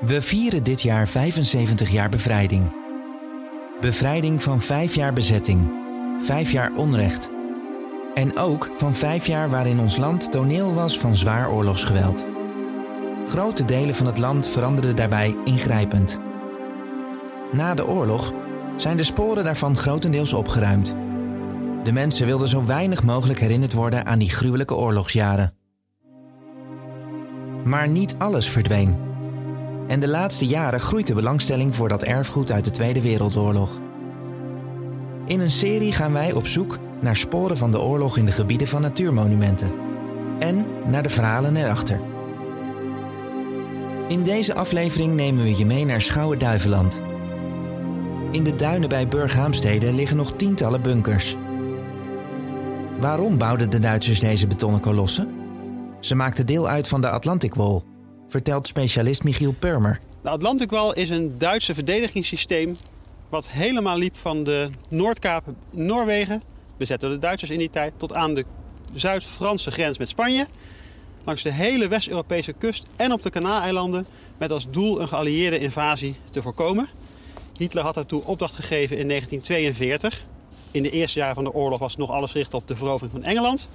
We vieren dit jaar 75 jaar bevrijding. Bevrijding van 5 jaar bezetting, 5 jaar onrecht. En ook van 5 jaar waarin ons land toneel was van zwaar oorlogsgeweld. Grote delen van het land veranderden daarbij ingrijpend. Na de oorlog zijn de sporen daarvan grotendeels opgeruimd. De mensen wilden zo weinig mogelijk herinnerd worden aan die gruwelijke oorlogsjaren. Maar niet alles verdween. En de laatste jaren groeit de belangstelling voor dat erfgoed uit de Tweede Wereldoorlog. In een serie gaan wij op zoek naar sporen van de oorlog in de gebieden van natuurmonumenten. En naar de verhalen erachter. In deze aflevering nemen we je mee naar Schouwen-Duiveland. In de duinen bij Burgh-Haamstede liggen nog tientallen bunkers. Waarom bouwden de Duitsers deze betonnen kolossen? Ze maakten deel uit van de Atlantikwall, vertelt specialist Michiel Permer. De Atlantikwall is een Duitse verdedigingssysteem wat helemaal liep van de Noordkaap, Noorwegen, bezet door de Duitsers in die tijd, tot aan de Zuid-Franse grens met Spanje, langs de hele West-Europese kust en op de Kanaaleilanden, met als doel een geallieerde invasie te voorkomen. Hitler had daartoe opdracht gegeven in 1942. In de eerste jaren van de oorlog was nog alles gericht op de verovering van Engeland,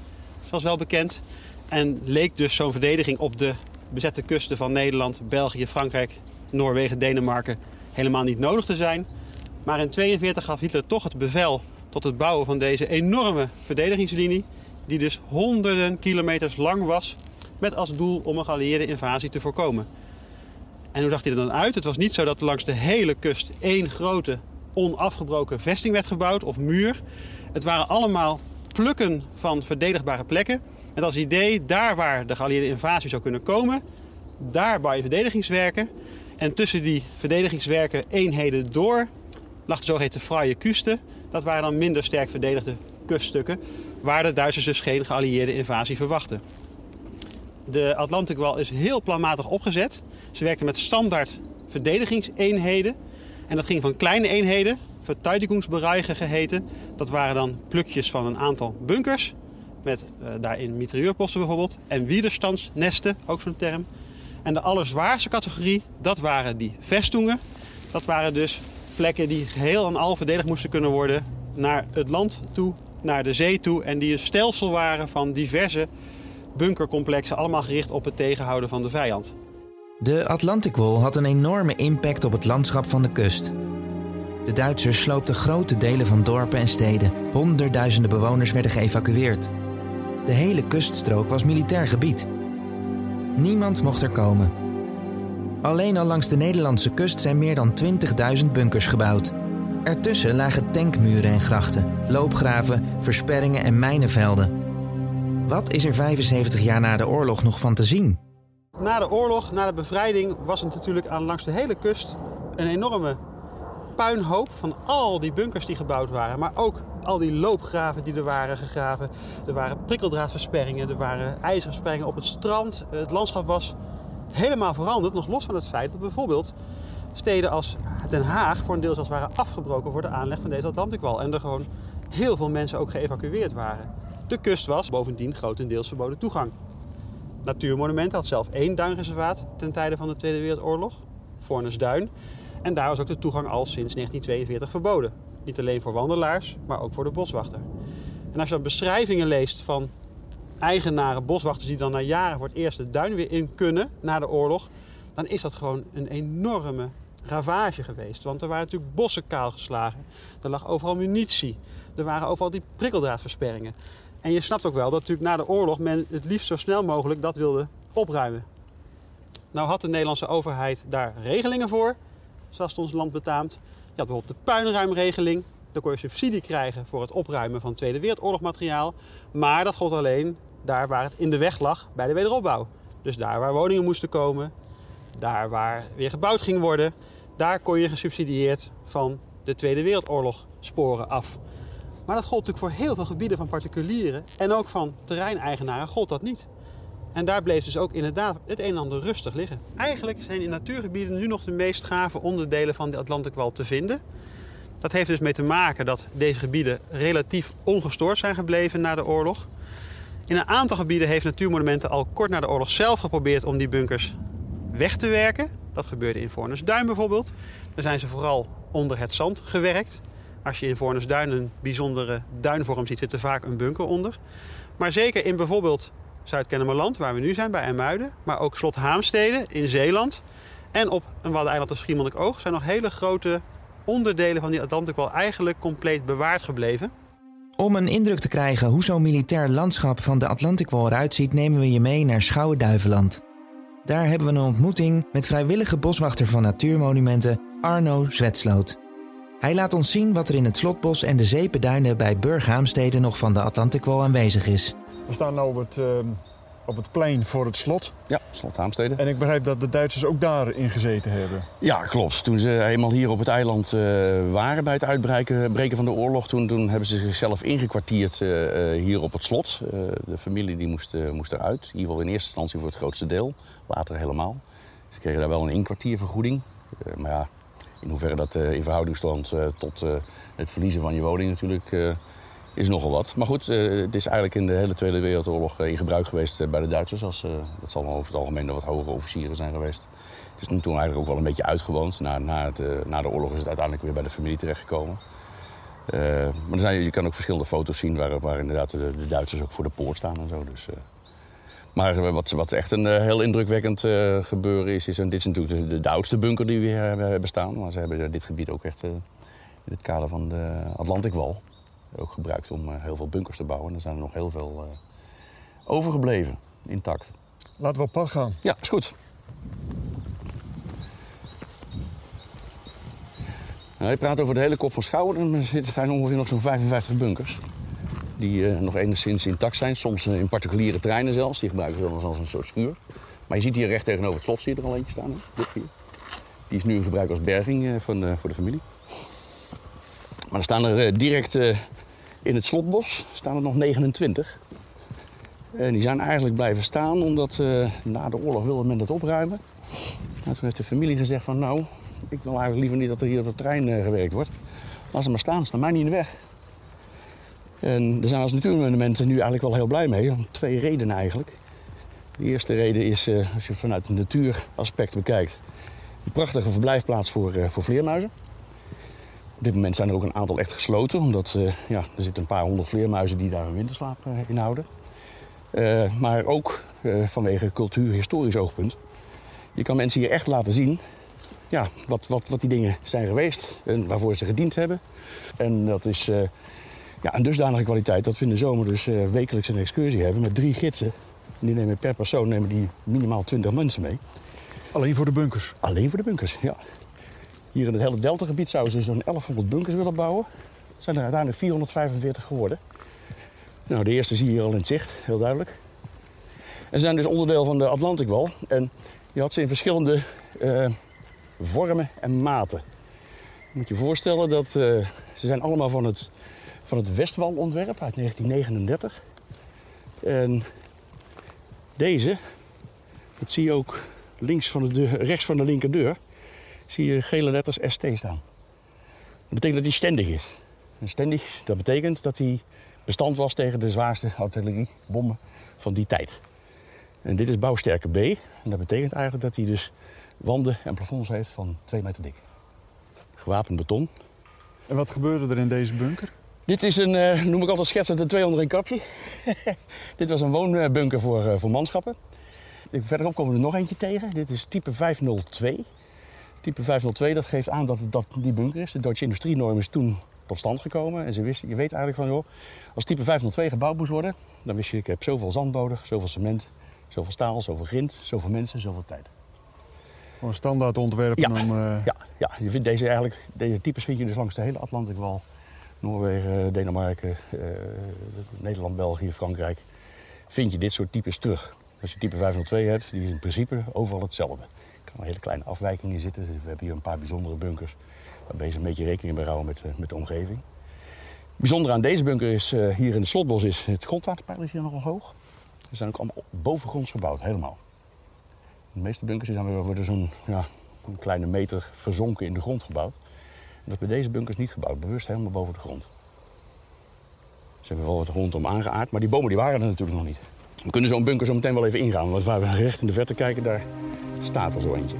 zoals wel bekend. En leek dus zo'n verdediging op de bezette kusten van Nederland, België, Frankrijk, Noorwegen, Denemarken helemaal niet nodig te zijn. Maar in 1942 gaf Hitler toch het bevel tot het bouwen van deze enorme verdedigingslinie, die dus honderden kilometers lang was, met als doel om een geallieerde invasie te voorkomen. En hoe zag hij er dan uit? Het was niet zo dat langs de hele kust één grote onafgebroken vesting werd gebouwd of muur. Het waren allemaal plukken van verdedigbare plekken. Met als idee, daar waar de geallieerde invasie zou kunnen komen, daar bouw je verdedigingswerken. En tussen die verdedigingswerken eenheden door lag de zogeheten fraaie kusten. Dat waren dan minder sterk verdedigde kuststukken, waar de Duitsers dus geen geallieerde invasie verwachten. De Atlantikwall is heel planmatig opgezet. Ze werkten met standaard verdedigingseenheden. En dat ging van kleine eenheden, verteidigingsbereigen geheten. Dat waren dan plukjes van een aantal bunkers, met daarin mitrailleurposten bijvoorbeeld, en widerstandsnesten, ook zo'n term. En de allerzwaarste categorie, dat waren die vestungen. Dat waren dus plekken die geheel en al verdedigd moesten kunnen worden naar het land toe, naar de zee toe, en die een stelsel waren van diverse bunkercomplexen, allemaal gericht op het tegenhouden van de vijand. De Atlantikwall had een enorme impact op het landschap van de kust. De Duitsers sloopten grote delen van dorpen en steden. Honderdduizenden bewoners werden geëvacueerd. De hele kuststrook was militair gebied. Niemand mocht er komen. Alleen al langs de Nederlandse kust zijn meer dan 20.000 bunkers gebouwd. Ertussen lagen tankmuren en grachten, loopgraven, versperringen en mijnenvelden. Wat is er 75 jaar na de oorlog nog van te zien? Na de oorlog, na de bevrijding, was het natuurlijk langs de hele kust een enorme puinhoop van al die bunkers die gebouwd waren. Maar ook al die loopgraven die er waren gegraven. Er waren prikkeldraadversperringen, er waren ijzerversperringen op het strand. Het landschap was helemaal veranderd, nog los van het feit dat bijvoorbeeld steden als Den Haag voor een deel zelfs waren afgebroken voor de aanleg van deze Atlantikwall. En er gewoon heel veel mensen ook geëvacueerd waren. De kust was bovendien grotendeels verboden toegang. Natuurmonumenten had zelf 1 duinreservaat ten tijde van de Tweede Wereldoorlog, Voornes Duin. En daar was ook de toegang al sinds 1942 verboden. Niet alleen voor wandelaars, maar ook voor de boswachter. En als je dan beschrijvingen leest van eigenaren, boswachters die dan na jaren voor het eerst de duin weer in kunnen, na de oorlog, dan is dat gewoon een enorme ravage geweest. Want er waren natuurlijk bossen kaal geslagen. Er lag overal munitie. Er waren overal die prikkeldraadversperringen. En je snapt ook wel dat natuurlijk na de oorlog men het liefst zo snel mogelijk dat wilde opruimen. Nou had de Nederlandse overheid daar regelingen voor, zoals het ons land betaamt. Je had bijvoorbeeld de puinruimregeling. Daar kon je subsidie krijgen voor het opruimen van Tweede Wereldoorlogmateriaal. Maar dat gold alleen daar waar het in de weg lag bij de wederopbouw. Dus daar waar woningen moesten komen, daar waar weer gebouwd ging worden, daar kon je gesubsidieerd van de Tweede Wereldoorlog sporen af. Maar dat gold natuurlijk voor heel veel gebieden van particulieren en ook van terreineigenaren gold dat niet. En daar bleef dus ook inderdaad het een en ander rustig liggen. Eigenlijk zijn in natuurgebieden nu nog de meest gave onderdelen van de Atlantikwall te vinden. Dat heeft dus mee te maken dat deze gebieden relatief ongestoord zijn gebleven na de oorlog. In een aantal gebieden heeft Natuurmonumenten al kort na de oorlog zelf geprobeerd om die bunkers weg te werken. Dat gebeurde in Voornes Duin bijvoorbeeld. Daar zijn ze vooral onder het zand gewerkt. Als je in Voornes Duin een bijzondere duinvorm ziet, zit er vaak een bunker onder. Maar zeker in bijvoorbeeld Zuid-Kennemerland, waar we nu zijn, bij Ermuiden. Maar ook Slot Haamstede in Zeeland. En op een waddeneiland als Schiermonnikoog zijn nog hele grote onderdelen van die Atlantikwall eigenlijk compleet bewaard gebleven. Om een indruk te krijgen hoe zo'n militair landschap van de Atlantikwall eruit ziet, nemen we je mee naar Schouwen-Duiveland. Daar hebben we een ontmoeting met vrijwillige boswachter van Natuurmonumenten Arno Zwetsloot. Hij laat ons zien wat er in het slotbos en de zeependuinen bij Burgh-Haamstede nog van de Atlantikwall aanwezig is. We staan nu op het plein voor het slot. Ja, Slot Haamstede. En ik begrijp dat de Duitsers ook daarin gezeten hebben. Ja, klopt. Toen ze helemaal hier op het eiland waren bij het uitbreken van de oorlog, toen hebben ze zichzelf ingekwartierd hier op het slot. De familie die moest eruit. In ieder geval in eerste instantie voor het grootste deel. Later helemaal. Ze kregen daar wel een inkwartiervergoeding. Maar ja, in hoeverre dat in verhouding stond tot het verliezen van je woning natuurlijk, is nogal wat. Maar goed, het is eigenlijk in de hele Tweede Wereldoorlog in gebruik geweest bij de Duitsers. Dat zal over het algemeen nog wat hogere officieren zijn geweest. Het is toen eigenlijk ook wel een beetje uitgewoond. Na de oorlog is het uiteindelijk weer bij de familie terechtgekomen. Maar je kan ook verschillende foto's zien waar inderdaad de Duitsers ook voor de poort staan en zo. Dus, maar wat echt een heel indrukwekkend gebeuren is, en dit is natuurlijk de oudste bunker die we hebben staan. Maar ze hebben dit gebied ook echt in het kader van de Atlantikwall ook gebruikt om heel veel bunkers te bouwen. En er zijn er nog heel veel overgebleven, intact. Laten we op pad gaan. Ja, is goed. Nou, je praat over de hele kop van Schouwen. Er zijn ongeveer nog zo'n 55 bunkers. Die nog enigszins intact zijn. Soms in particuliere treinen zelfs. Die gebruiken ze als een soort schuur. Maar je ziet hier recht tegenover het slot, zie je er al eentje staan. Hè? Die is nu in gebruik als berging voor de familie. Maar er staan er direct in het slotbos staan er nog 29. En die zijn eigenlijk blijven staan omdat na de oorlog wilde men dat opruimen. En toen heeft de familie gezegd van nou, ik wil eigenlijk liever niet dat er hier op de trein gewerkt wordt. Laat ze maar staan, staan mij niet in de weg. En daar zijn als natuurmonumenten nu eigenlijk wel heel blij mee. Om twee redenen eigenlijk. De eerste reden is, als je het vanuit het natuuraspect bekijkt, een prachtige verblijfplaats voor vleermuizen. Op dit moment zijn er ook een aantal echt gesloten, omdat er zitten een paar honderd vleermuizen die daar hun winterslaap inhouden. Maar ook vanwege cultuurhistorisch oogpunt. Je kan mensen hier echt laten zien wat die dingen zijn geweest en waarvoor ze gediend hebben. En dat is een dusdanige kwaliteit dat we in de zomer dus wekelijks een excursie hebben met 3 gidsen. En die nemen per persoon minimaal 20 mensen mee. Alleen voor de bunkers? Alleen voor de bunkers, ja. Hier in het hele deltagebied zouden ze zo'n 1100 bunkers willen bouwen. Er zijn er uiteindelijk 445 geworden. Nou, de eerste zie je hier al in het zicht, heel duidelijk. En ze zijn dus onderdeel van de Atlantikwall. En je had ze in verschillende vormen en maten. Je moet je voorstellen dat ze zijn allemaal van het Westwalontwerp uit 1939. En deze, dat zie je ook rechts van de linkerdeur, zie je gele letters ST staan. Dat betekent dat hij stendig is. En stendig, dat betekent dat hij bestand was tegen de zwaarste artilleriebommen van die tijd. En dit is bouwsterke B. En dat betekent eigenlijk dat hij dus wanden en plafonds heeft van 2 meter dik. Gewapend beton. En wat gebeurde er in deze bunker? Dit is een, noem ik altijd schetsend, een 201 kapje. Dit was een woonbunker voor manschappen. Verderop komen we er nog eentje tegen. Dit is type 502. Type 502, dat geeft aan dat dat die bunker is. De Duitse industrienorm is toen tot stand gekomen. En je weet eigenlijk van, joh, als type 502 gebouwd moest worden, dan wist je, ik heb zoveel zand nodig, zoveel cement, zoveel staal, zoveel grind, zoveel mensen, zoveel tijd. Gewoon standaard ontwerpen Ja, je vindt deze types vind je dus langs de hele Atlantikwall. Noorwegen, Denemarken, Nederland, België, Frankrijk. Vind je dit soort types terug. Als je type 502 hebt, die is in principe overal hetzelfde. Er kan hele kleine afwijkingen zitten. We hebben hier een paar bijzondere bunkers waarbij ze een beetje rekening mee houden met de omgeving. Bijzonder aan deze bunker is hier in het slotbos is het grondwaterpeil is hier nogal hoog. Ze zijn ook allemaal bovengronds gebouwd, helemaal. De meeste bunkers worden een kleine meter verzonken in de grond gebouwd. En dat is bij deze bunkers niet gebouwd, bewust helemaal boven de grond. Ze hebben wel wat rondom aangeaard, maar die bomen die waren er natuurlijk nog niet. We kunnen zo'n bunker zo meteen wel even ingaan, want waar we recht in de verte kijken, daar staat er zo eentje.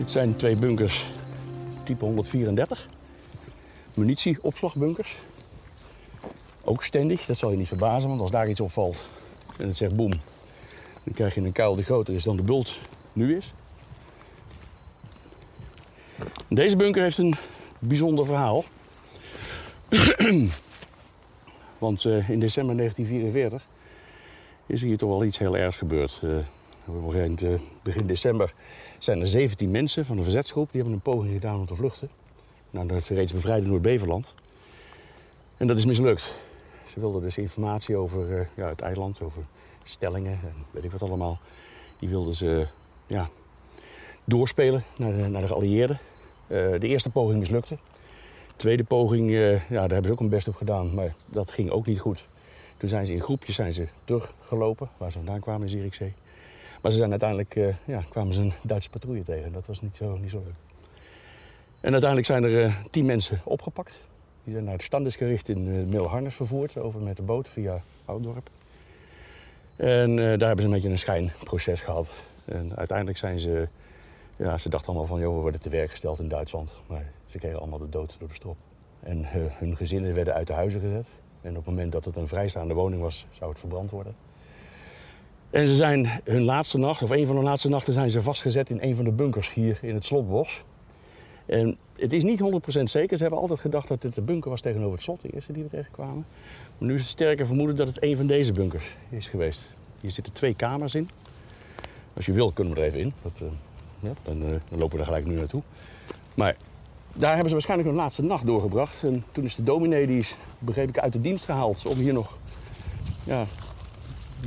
Dit zijn twee bunkers type 134. Munitieopslagbunkers. Ook standig, dat zal je niet verbazen, want als daar iets opvalt en het zegt boem, dan krijg je een kuil die groter is dan de bult nu is. Deze bunker heeft een bijzonder verhaal. Want in december 1944 is hier toch wel iets heel ergs gebeurd. Begin december zijn er 17 mensen van een verzetsgroep. Die hebben een poging gedaan om te vluchten naar het reeds bevrijde Noord-Beverland. En dat is mislukt. Ze wilden dus informatie over het eiland, over stellingen en weet ik wat allemaal. Die wilden ze doorspelen naar de geallieerden. De eerste poging mislukte. De tweede poging, daar hebben ze ook hun best op gedaan, maar dat ging ook niet goed. Toen zijn ze in groepjes teruggelopen, waar ze vandaan kwamen in Zierikzee. Maar ze zijn uiteindelijk kwamen ze een Duitse patrouille tegen. Dat was niet zo leuk. En uiteindelijk zijn er 10 mensen opgepakt. Die zijn naar het standesgericht in Middelharnis vervoerd, over met de boot via Oudorp. En daar hebben ze een beetje een schijnproces gehad. En uiteindelijk zijn ze... Ja, ze dachten allemaal van, joh, we worden te werk gesteld in Duitsland. Maar ze kregen allemaal de dood door de strop. En hun gezinnen werden uit de huizen gezet. En op het moment dat het een vrijstaande woning was, zou het verbrand worden. En ze zijn hun laatste nacht, of een van hun laatste nachten, zijn ze vastgezet in een van de bunkers hier in het Slotbos. En het is niet 100% zeker. Ze hebben altijd gedacht dat dit de bunker was tegenover het slot, de eerste die we tegenkwamen. Maar nu is het sterker vermoeden dat het een van deze bunkers is geweest. Hier zitten 2 kamers in. Als je wil, kunnen we er even in. Dan lopen we er gelijk nu naartoe. Maar daar hebben ze waarschijnlijk hun laatste nacht doorgebracht. En toen is de dominee, die is, begreep ik, uit de dienst gehaald om hier nog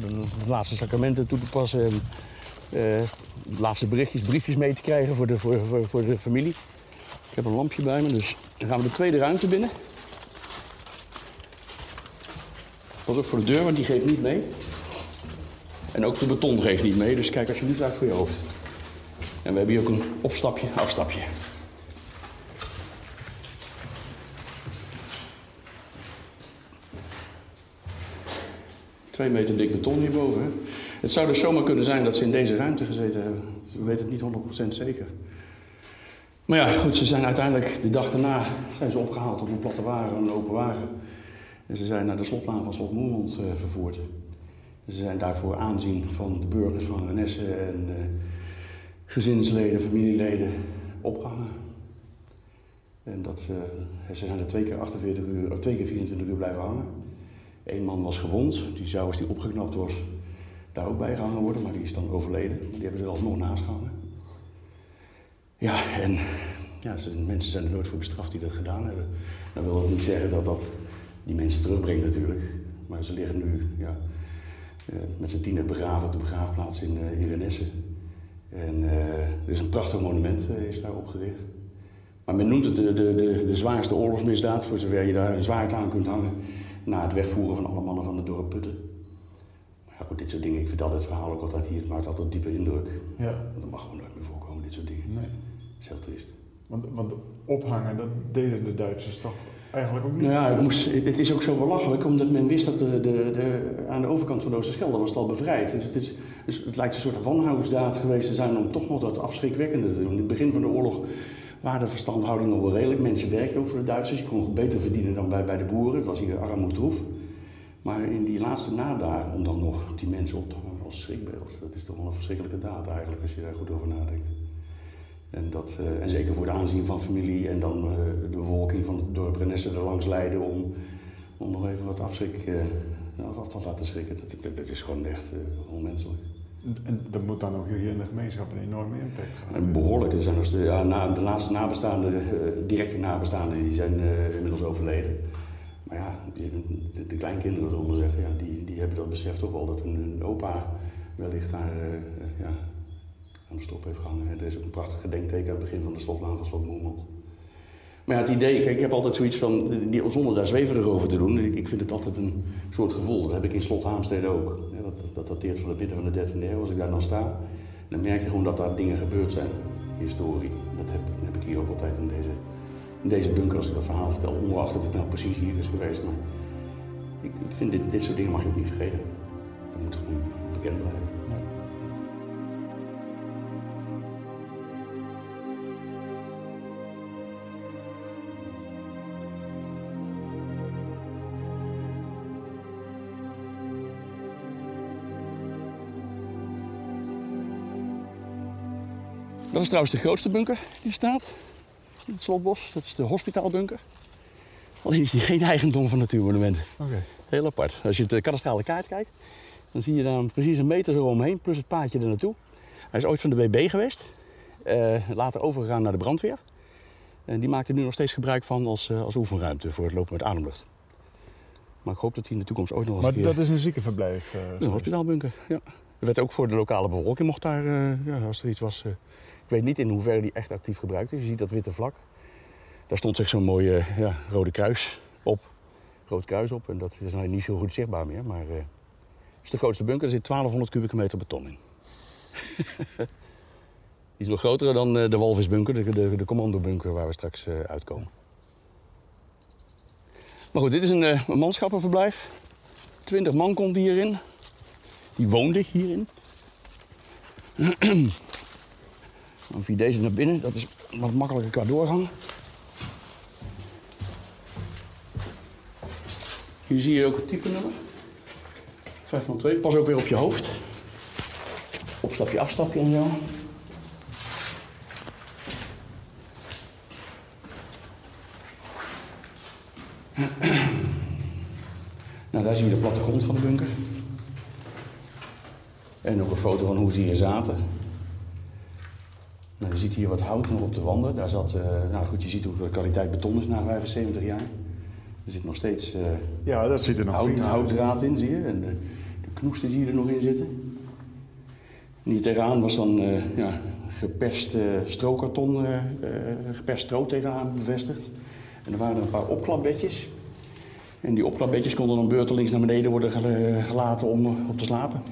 de laatste sacramenten toe te passen. En de laatste berichtjes, briefjes mee te krijgen voor de familie. Ik heb een lampje bij me, dus dan gaan we de tweede ruimte binnen. Pas ook voor de deur, want die geeft niet mee. En ook de beton geeft niet mee, dus kijk alsjeblieft uit voor je hoofd. En we hebben hier ook een opstapje, afstapje. Twee 2 meter dik beton hierboven. Hè? Het zou dus zomaar kunnen zijn dat ze in deze ruimte gezeten hebben. We weten het niet 100% zeker. Maar ja, goed, ze zijn uiteindelijk de dag daarna zijn ze opgehaald op een platte wagen, een open wagen. En ze zijn naar de slotlaan van Slot Moermond vervoerd. En ze zijn daarvoor aanzien van de burgers van Renesse en gezinsleden, familieleden opgehangen. En dat, ze zijn er 2 keer 24 uur blijven hangen. 1 man was gewond, die zou, als die opgeknapt was, daar ook bij gehangen worden, maar die is dan overleden. Die hebben ze alsnog naast gehangen. Ja, en mensen zijn er nooit voor bestraft die dat gedaan hebben. Dan wil dat niet zeggen dat dat die mensen terugbrengt natuurlijk. Maar ze liggen nu met z'n 10 begraven op de begraafplaats in Renesse. En er is een prachtig monument is daar opgericht. Maar men noemt het de zwaarste oorlogsmisdaad, voor zover je daar een zwaard aan kunt hangen, na het wegvoeren van alle mannen van het dorp Putten. Maar ja, goed, dit soort dingen, ik vertel dit verhaal ook altijd hier, het maakt altijd diepe indruk. Ja. Want dat mag gewoon nooit meer voorkomen, dit soort dingen. Nee. Dat is heel triest. Want ophangen, dat deden de Duitsers toch eigenlijk ook niet? Nou ja, het is ook zo belachelijk, omdat men wist dat aan de overkant van de Oosterschelde was het al bevrijd. Dus het lijkt een soort wanhoudsdaad geweest te zijn om toch nog dat afschrikwekkende te doen. In het begin van de oorlog waren de verstandhoudingen wel redelijk. Mensen werkten ook voor de Duitsers. Je kon beter verdienen dan bij de boeren. Het was hier armoedroef. Maar in die laatste nadagen, om dan nog die mensen op te hangen als schrikbeeld. Dat is toch wel een verschrikkelijke daad eigenlijk, als je daar goed over nadenkt. En zeker voor het aanzien van familie en dan de bevolking van het dorp Renesse er langs leiden om nog even wat af te laten schrikken. Dat is gewoon echt onmenselijk. En dat moet dan ook hier in de gemeenschap een enorme impact gaan. Behoorlijk. Er zijn dus de laatste nabestaanden, directe nabestaanden, die zijn inmiddels overleden. Maar ja, de kleinkinderen, zullen we zeggen, die hebben dat besef toch wel, dat hun opa wellicht daar aan de stop heeft gehangen. Er is ook een prachtig gedenkteken aan het begin van de slotlaan van Slot Moermond. Maar ja, het idee, kijk, ik heb altijd zoiets van, zonder daar zweverig over te doen, ik vind het altijd een soort gevoel. Dat heb ik in Slot Haamstede ook. Dat dateert van het midden van de 13e eeuw. Als ik daar dan sta, dan merk je gewoon dat daar dingen gebeurd zijn. Historie. Dat heb ik hier ook altijd in deze bunker, als ik dat verhaal vertel. Ongeacht of het nou precies hier is geweest. Maar ik vind, dit soort dingen mag je ook niet vergeten. Dat moet gewoon bekend blijven. Ja. Dat is trouwens de grootste bunker die staat in het slotbos. Dat is de hospitaalbunker. Alleen is die geen eigendom van Natuurmonumenten. Okay. Heel apart. Als je de kadastrale kaart kijkt, dan zie je daar precies een meter zo omheen, plus het paadje er naartoe. Hij is ooit van de BB geweest, later overgegaan naar de brandweer. En die maakt er nu nog steeds gebruik van als oefenruimte voor het lopen met ademlucht. Maar ik hoop dat hij in de toekomst ook nog eens. Maar dat is een ziekenverblijf? Een hospitaalbunker, ja. Er werd ook voor de lokale bevolking, mocht daar, als er iets was. Ik weet niet in hoeverre die echt actief gebruikt is. Je ziet dat witte vlak. Daar stond zich zo'n mooi rode kruis op. Rood kruis op. En dat is nou niet zo goed zichtbaar meer. Maar het is de grootste bunker. Er zit 1200 kubieke meter beton in. Iets nog groter dan de walvisbunker, de commandobunker waar we straks uitkomen. Maar goed, dit is een manschappenverblijf. 20 man komt hierin. Die woonde hierin. Dan via deze naar binnen, dat is wat makkelijker qua doorgang. Hier zie je ook het type nummer. 502, pas ook weer op je hoofd. Opstapje, afstapje en zo. Nou, daar zie je de plattegrond van de bunker. En nog een foto van hoe ze hier zaten. Nou, je ziet hier wat hout nog op de wanden. Daar zat, nou goed, je ziet hoe de kwaliteit beton is na 75 jaar. Er zit nog steeds dat zit er nog houtdraad in, zie je. En de knoesten zie je er nog in zitten. En hier tegenaan was dan geperst strookarton, geperst stro tegenaan bevestigd. En er waren een paar opklapbedjes. En die opklapbedjes konden dan beurtelings naar beneden worden gelaten om op te slapen.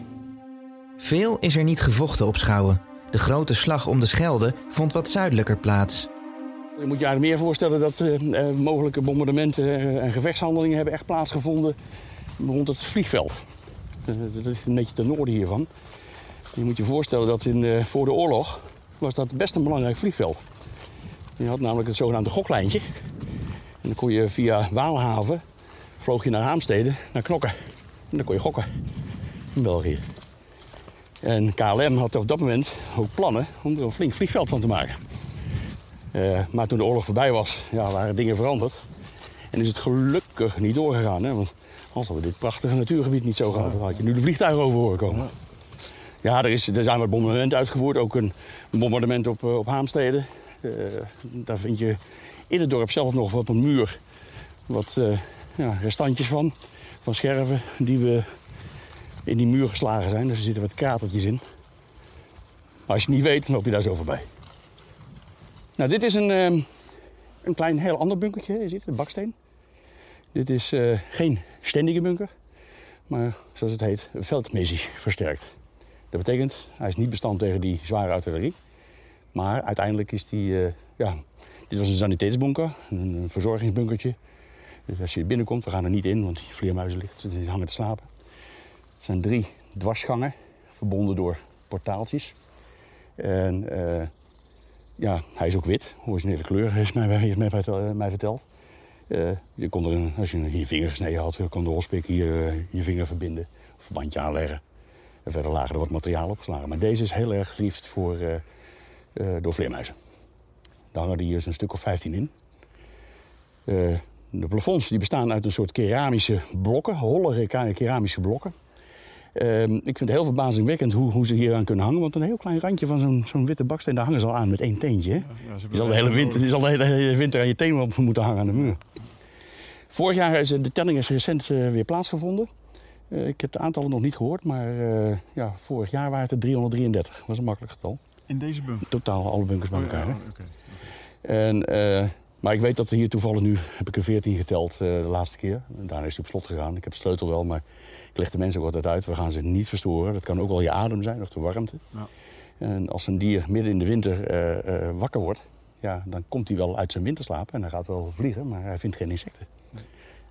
Veel is er niet gevochten op Schouwen. De grote slag om de Schelde vond wat zuidelijker plaats. Je moet je eigenlijk meer voorstellen dat mogelijke bombardementen en gevechtshandelingen hebben echt plaatsgevonden rond het vliegveld. Dat is een beetje ten noorden hiervan. Je moet je voorstellen dat voor de oorlog was dat best een belangrijk vliegveld. Je had namelijk het zogenaamde goklijntje. En dan kon je via Waalhaven, vloog je naar Haamstede, naar Knokke. En dan kon je gokken in België. En KLM had op dat moment ook plannen om er een flink vliegveld van te maken. Maar toen de oorlog voorbij was, waren dingen veranderd. En is het gelukkig niet doorgegaan. Hè? Want anders hadden we dit prachtige natuurgebied niet zo gehad. Dan had je nu de vliegtuigen over horen komen. Ja, er zijn wat bombardementen uitgevoerd. Ook een bombardement op Haamstede. Daar vind je in het dorp zelf nog op een muur wat restantjes van scherven die we in die muur geslagen zijn. Dus er zitten wat kratertjes in. Maar als je het niet weet, dan loop je daar zo voorbij. Nou, dit is een klein, heel ander bunkertje. Je ziet de baksteen. Dit is geen ständige bunker, maar zoals het heet, veldmäßig versterkt. Dat betekent, hij is niet bestand tegen die zware artillerie. Maar uiteindelijk is die, dit was een saniteitsbunker, een verzorgingsbunkertje. Dus als je binnenkomt, we gaan er niet in, want die vleermuizen hangen te slapen. Er zijn 3 dwarsgangen, verbonden door portaaltjes. En hij is ook wit, originele kleur, is mij verteld. Je kon als je je vinger gesneden had, kon de hospik hier je vinger verbinden. Of een bandje aanleggen. En verder lagen er wat materiaal opgeslagen. Maar deze is heel erg geliefd door vleermuizen. Daar hangen er hier zo'n stuk of 15 in. De plafonds die bestaan uit een soort keramische blokken, holle keramische blokken. Ik vind het heel verbazingwekkend hoe ze hier aan kunnen hangen. Want een heel klein randje van zo'n witte baksteen, daar hangen ze al aan met 1 teentje. Hè? Ja, ze zal de hele winter aan je teen op moeten hangen aan de muur. Vorig jaar is de telling recent weer plaatsgevonden. Ik heb de aantallen nog niet gehoord, maar vorig jaar waren het er 333. Dat was een makkelijk getal. In deze bunker? Totaal alle bunkers bij elkaar. Ja, okay. En... Maar ik weet dat er hier toevallig nu, heb ik er 14 geteld de laatste keer. Daarna is hij op slot gegaan. Ik heb de sleutel wel, maar ik leg de mensen ook altijd uit. We gaan ze niet verstoren. Dat kan ook wel je adem zijn of de warmte. Ja. En als een dier midden in de winter wakker wordt, dan komt hij wel uit zijn winterslaap. En hij gaat wel vliegen, maar hij vindt geen insecten. Nee.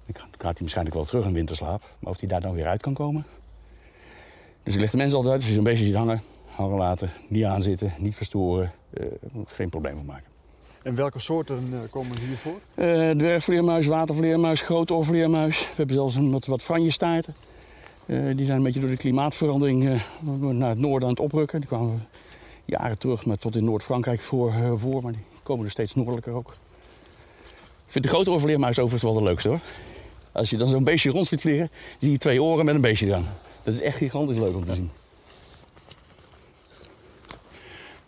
Dan gaat hij waarschijnlijk wel terug in winterslaap. Maar of hij daar dan weer uit kan komen. Dus ik leg de mensen altijd uit. Als je zo'n beestje ziet hangen laten. Niet aanzitten, niet verstoren. Geen probleem van maken. En welke soorten komen hier voor? Dwergvleermuis, watervleermuis, grootoorvleermuis. We hebben zelfs wat franjestaarten. Die zijn een beetje door de klimaatverandering naar het noorden aan het oprukken. Die kwamen jaren terug, maar tot in Noord-Frankrijk voor. Maar die komen er steeds noordelijker ook. Ik vind de grote oorvleermuis overigens wel de leukste hoor. Als je dan zo'n beestje rond ziet vliegen, zie je twee oren met een beestje eraan. Dat is echt gigantisch leuk om te zien.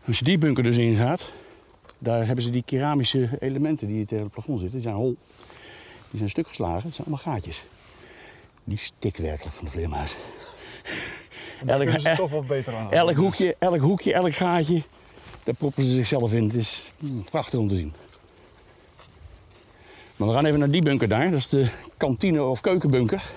Als je die bunker dus in gaat, daar hebben ze die keramische elementen die tegen het plafond zitten. Die zijn hol. Die zijn stuk geslagen. Het zijn allemaal gaatjes. Die stik werkelijk van de vleermuis. Elk hoekje, elk gaatje, daar proppen ze zichzelf in. Het is prachtig om te zien. Maar we gaan even naar die bunker daar. Dat is de kantine- of keukenbunker.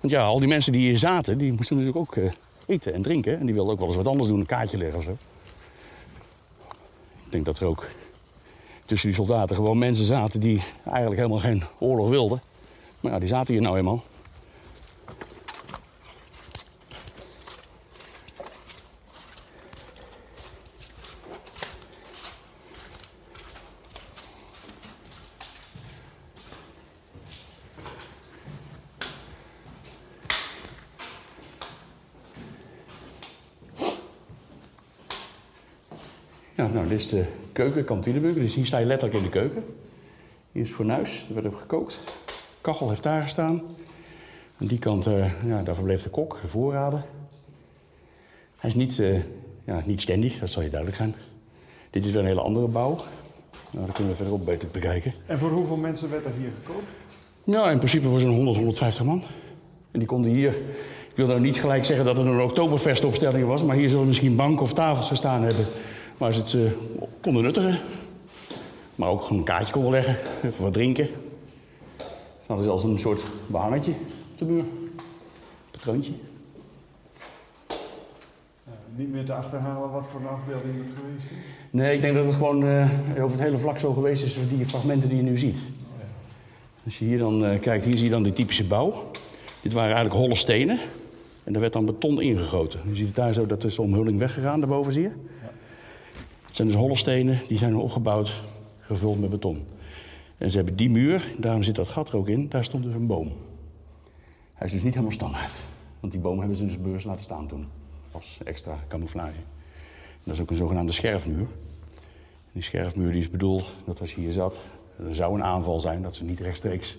Want ja, al die mensen die hier zaten, die moesten natuurlijk ook eten en drinken. En die wilden ook wel eens wat anders doen, een kaartje leggen of zo. Ik denk dat er ook tussen die soldaten gewoon mensen zaten die eigenlijk helemaal geen oorlog wilden. Maar ja, die zaten hier nou eenmaal. Nou, dit is de keuken, kantinebunker. Dus hier sta je letterlijk in de keuken. Hier is het fornuis, er werd op gekookt. De kachel heeft daar gestaan. Aan die kant, daar verbleef de kok, de voorraden. Hij is niet standig, dat zal je duidelijk zijn. Dit is weer een hele andere bouw. Nou, dat kunnen we verderop beter bekijken. En voor hoeveel mensen werd er hier gekookt? Nou, in principe voor zo'n 100, 150 man. En die konden hier... Ik wil nou niet gelijk zeggen dat het een Oktoberfestopstelling was... maar hier zullen misschien banken of tafels gestaan hebben... Maar ze het konden nuttigen. Maar ook gewoon een kaartje konden leggen. Even wat drinken. Ze hadden zelfs een soort behangetje op de muur. Patroontje. Niet meer te achterhalen wat voor een afbeelding dat geweest is? Nee, ik denk dat het gewoon over het hele vlak zo geweest is... die fragmenten die je nu ziet. Oh, ja. Als je hier dan kijkt, hier zie je dan de typische bouw. Dit waren eigenlijk holle stenen. En daar werd dan beton ingegoten. Je ziet het daar zo, dat is de omhulling weggegaan, daarboven zie je. Het zijn dus holle stenen, die zijn opgebouwd, gevuld met beton. En ze hebben die muur, daarom zit dat gat er ook in, daar stond dus een boom. Hij is dus niet helemaal standaard. Want die boom hebben ze dus beurs laten staan toen, als extra camouflage. En dat is ook een zogenaamde scherfmuur. En die scherfmuur die is bedoeld dat als je hier zat, er zou een aanval zijn... dat ze niet rechtstreeks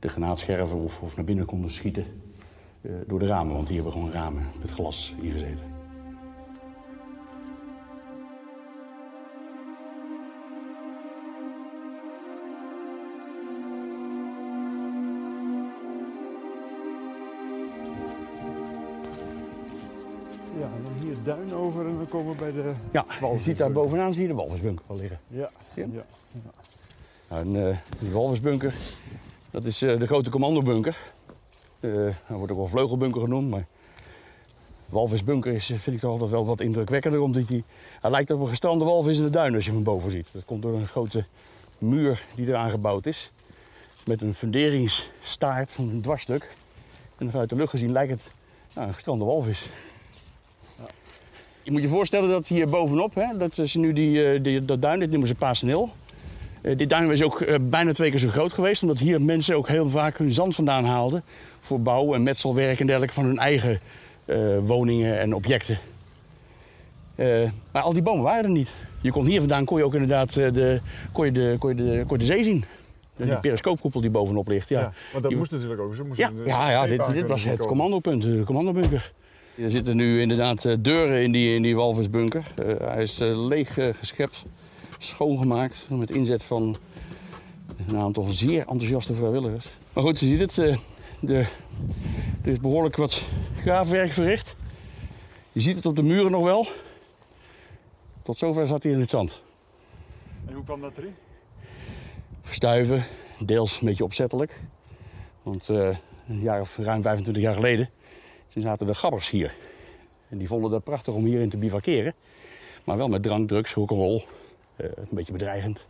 de granaatscherven of naar binnen konden schieten door de ramen. Want hier hebben gewoon ramen met glas hier gezeten. Duin over en we komen bij de walvisbunker. Je ziet daar bovenaan zie je de walvisbunker al liggen. Ja. Nou, de walvisbunker, dat is de grote commandobunker. Dat wordt ook wel vleugelbunker genoemd, maar de walvisbunker is, vind ik toch altijd wel wat indrukwekkender, omdat hij lijkt op een gestrande walvis in de duin als je hem boven ziet. Dat komt door een grote muur die eraan gebouwd is, met een funderingsstaart, een dwarsstuk. En vanuit de lucht gezien lijkt het een gestrande walvis. Je moet je voorstellen dat hier bovenop, hè, dat als je nu dat duin, dit noemen ze Pasenil. Dit duin is ook bijna 2 keer zo groot geweest, omdat hier mensen ook heel vaak hun zand vandaan haalden. Voor bouw en metselwerk en dergelijke van hun eigen woningen en objecten. Maar al die bomen waren er niet. Je kon hier vandaan kon je ook inderdaad kon je de zee zien. Die periscoopkoepel die bovenop ligt. Ja. Want dat moest natuurlijk ook. Dit was het commandopunt, de commandobunker. Er zitten nu inderdaad deuren in die walvisbunker. Hij is leeg geschept, schoongemaakt met inzet van een aantal zeer enthousiaste vrijwilligers. Maar goed, je ziet het. Er is behoorlijk wat graafwerk verricht. Je ziet het op de muren nog wel. Tot zover zat hij in het zand. En hoe kwam dat erin? Verstuiven, deels een beetje opzettelijk. Want een jaar of ruim 25 jaar geleden... Toen zaten de gabbers hier. En die vonden het prachtig om hierin te bivakeren. Maar wel met drank, drugs, rock'n'roll. Een beetje bedreigend.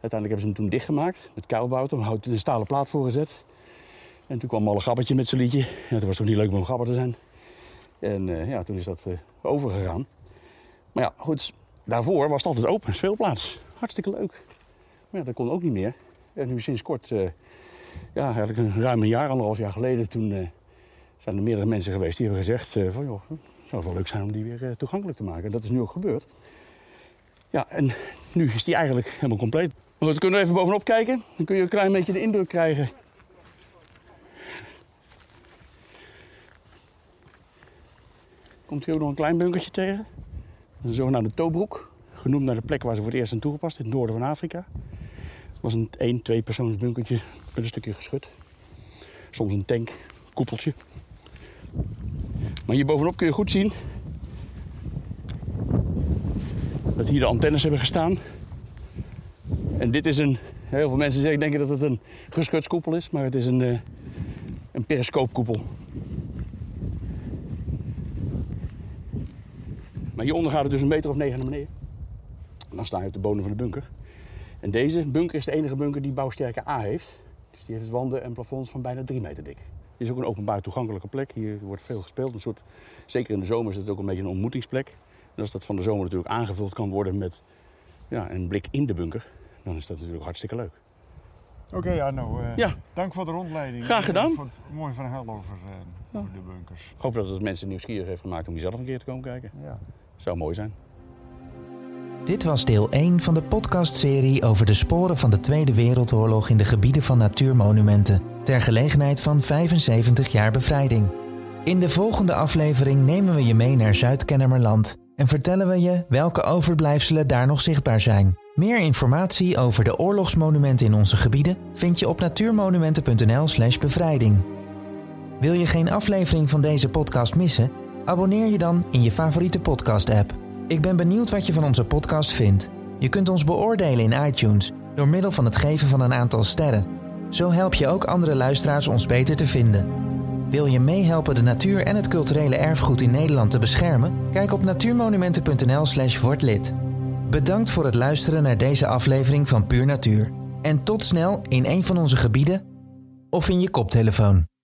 Uiteindelijk hebben ze hem toen dichtgemaakt. Met koubouten, een stalen plaat voorgezet. En toen kwam al een gabbertje met zijn liedje. Ja, het was toch niet leuk om een gabber te zijn. En toen is dat overgegaan. Maar ja, goed. Daarvoor was het altijd open. Een speelplaats. Hartstikke leuk. Maar ja, dat kon ook niet meer. En nu sinds kort, eigenlijk ruim 1 jaar, 1,5 jaar geleden... toen zijn er meerdere mensen geweest die hebben gezegd van joh, zou wel leuk zijn om die weer toegankelijk te maken. Dat is nu ook gebeurd. Ja, en nu is die eigenlijk helemaal compleet. Want we kunnen er even bovenop kijken. Dan kun je een klein beetje de indruk krijgen. Komt hier ook nog een klein bunkertje tegen. Een zogenaamde toobroek. Genoemd naar de plek waar ze voor het eerst zijn toegepast. In het noorden van Afrika. Het was een 1-2 persoons bunkertje met een stukje geschut. Soms een tank, koepeltje. Maar hier bovenop kun je goed zien dat hier de antennes hebben gestaan. En dit is een, heel veel mensen denken dat het een geschutskoepel is, maar het is een periscoopkoepel. Maar hieronder gaat het dus een meter of 9 naar beneden. En dan sta je op de bodem van de bunker. En deze bunker is de enige bunker die bouwsterke A heeft. Dus die heeft wanden en plafonds van bijna 3 meter dik. Het is ook een openbaar toegankelijke plek. Hier wordt veel gespeeld. Een soort, zeker in de zomer is het ook een beetje een ontmoetingsplek. En als dat van de zomer natuurlijk aangevuld kan worden met een blik in de bunker, dan is dat natuurlijk hartstikke leuk. Oké, Arno. Dank voor de rondleiding. Graag gedaan. Voor het mooie verhaal over de bunkers. Ik hoop dat het mensen nieuwsgierig heeft gemaakt om hier zelf een keer te komen kijken. Ja. Zou mooi zijn. Dit was deel 1 van de podcastserie over de sporen van de Tweede Wereldoorlog in de gebieden van natuurmonumenten, ter gelegenheid van 75 jaar bevrijding. In de volgende aflevering nemen we je mee naar Zuid-Kennemerland en vertellen we je welke overblijfselen daar nog zichtbaar zijn. Meer informatie over de oorlogsmonumenten in onze gebieden vind je op natuurmonumenten.nl/bevrijding. Wil je geen aflevering van deze podcast missen? Abonneer je dan in je favoriete podcast-app. Ik ben benieuwd wat je van onze podcast vindt. Je kunt ons beoordelen in iTunes door middel van het geven van een aantal sterren. Zo help je ook andere luisteraars ons beter te vinden. Wil je meehelpen de natuur en het culturele erfgoed in Nederland te beschermen? Kijk op natuurmonumenten.nl/wordlid. Bedankt voor het luisteren naar deze aflevering van Puur Natuur. En tot snel in een van onze gebieden of in je koptelefoon.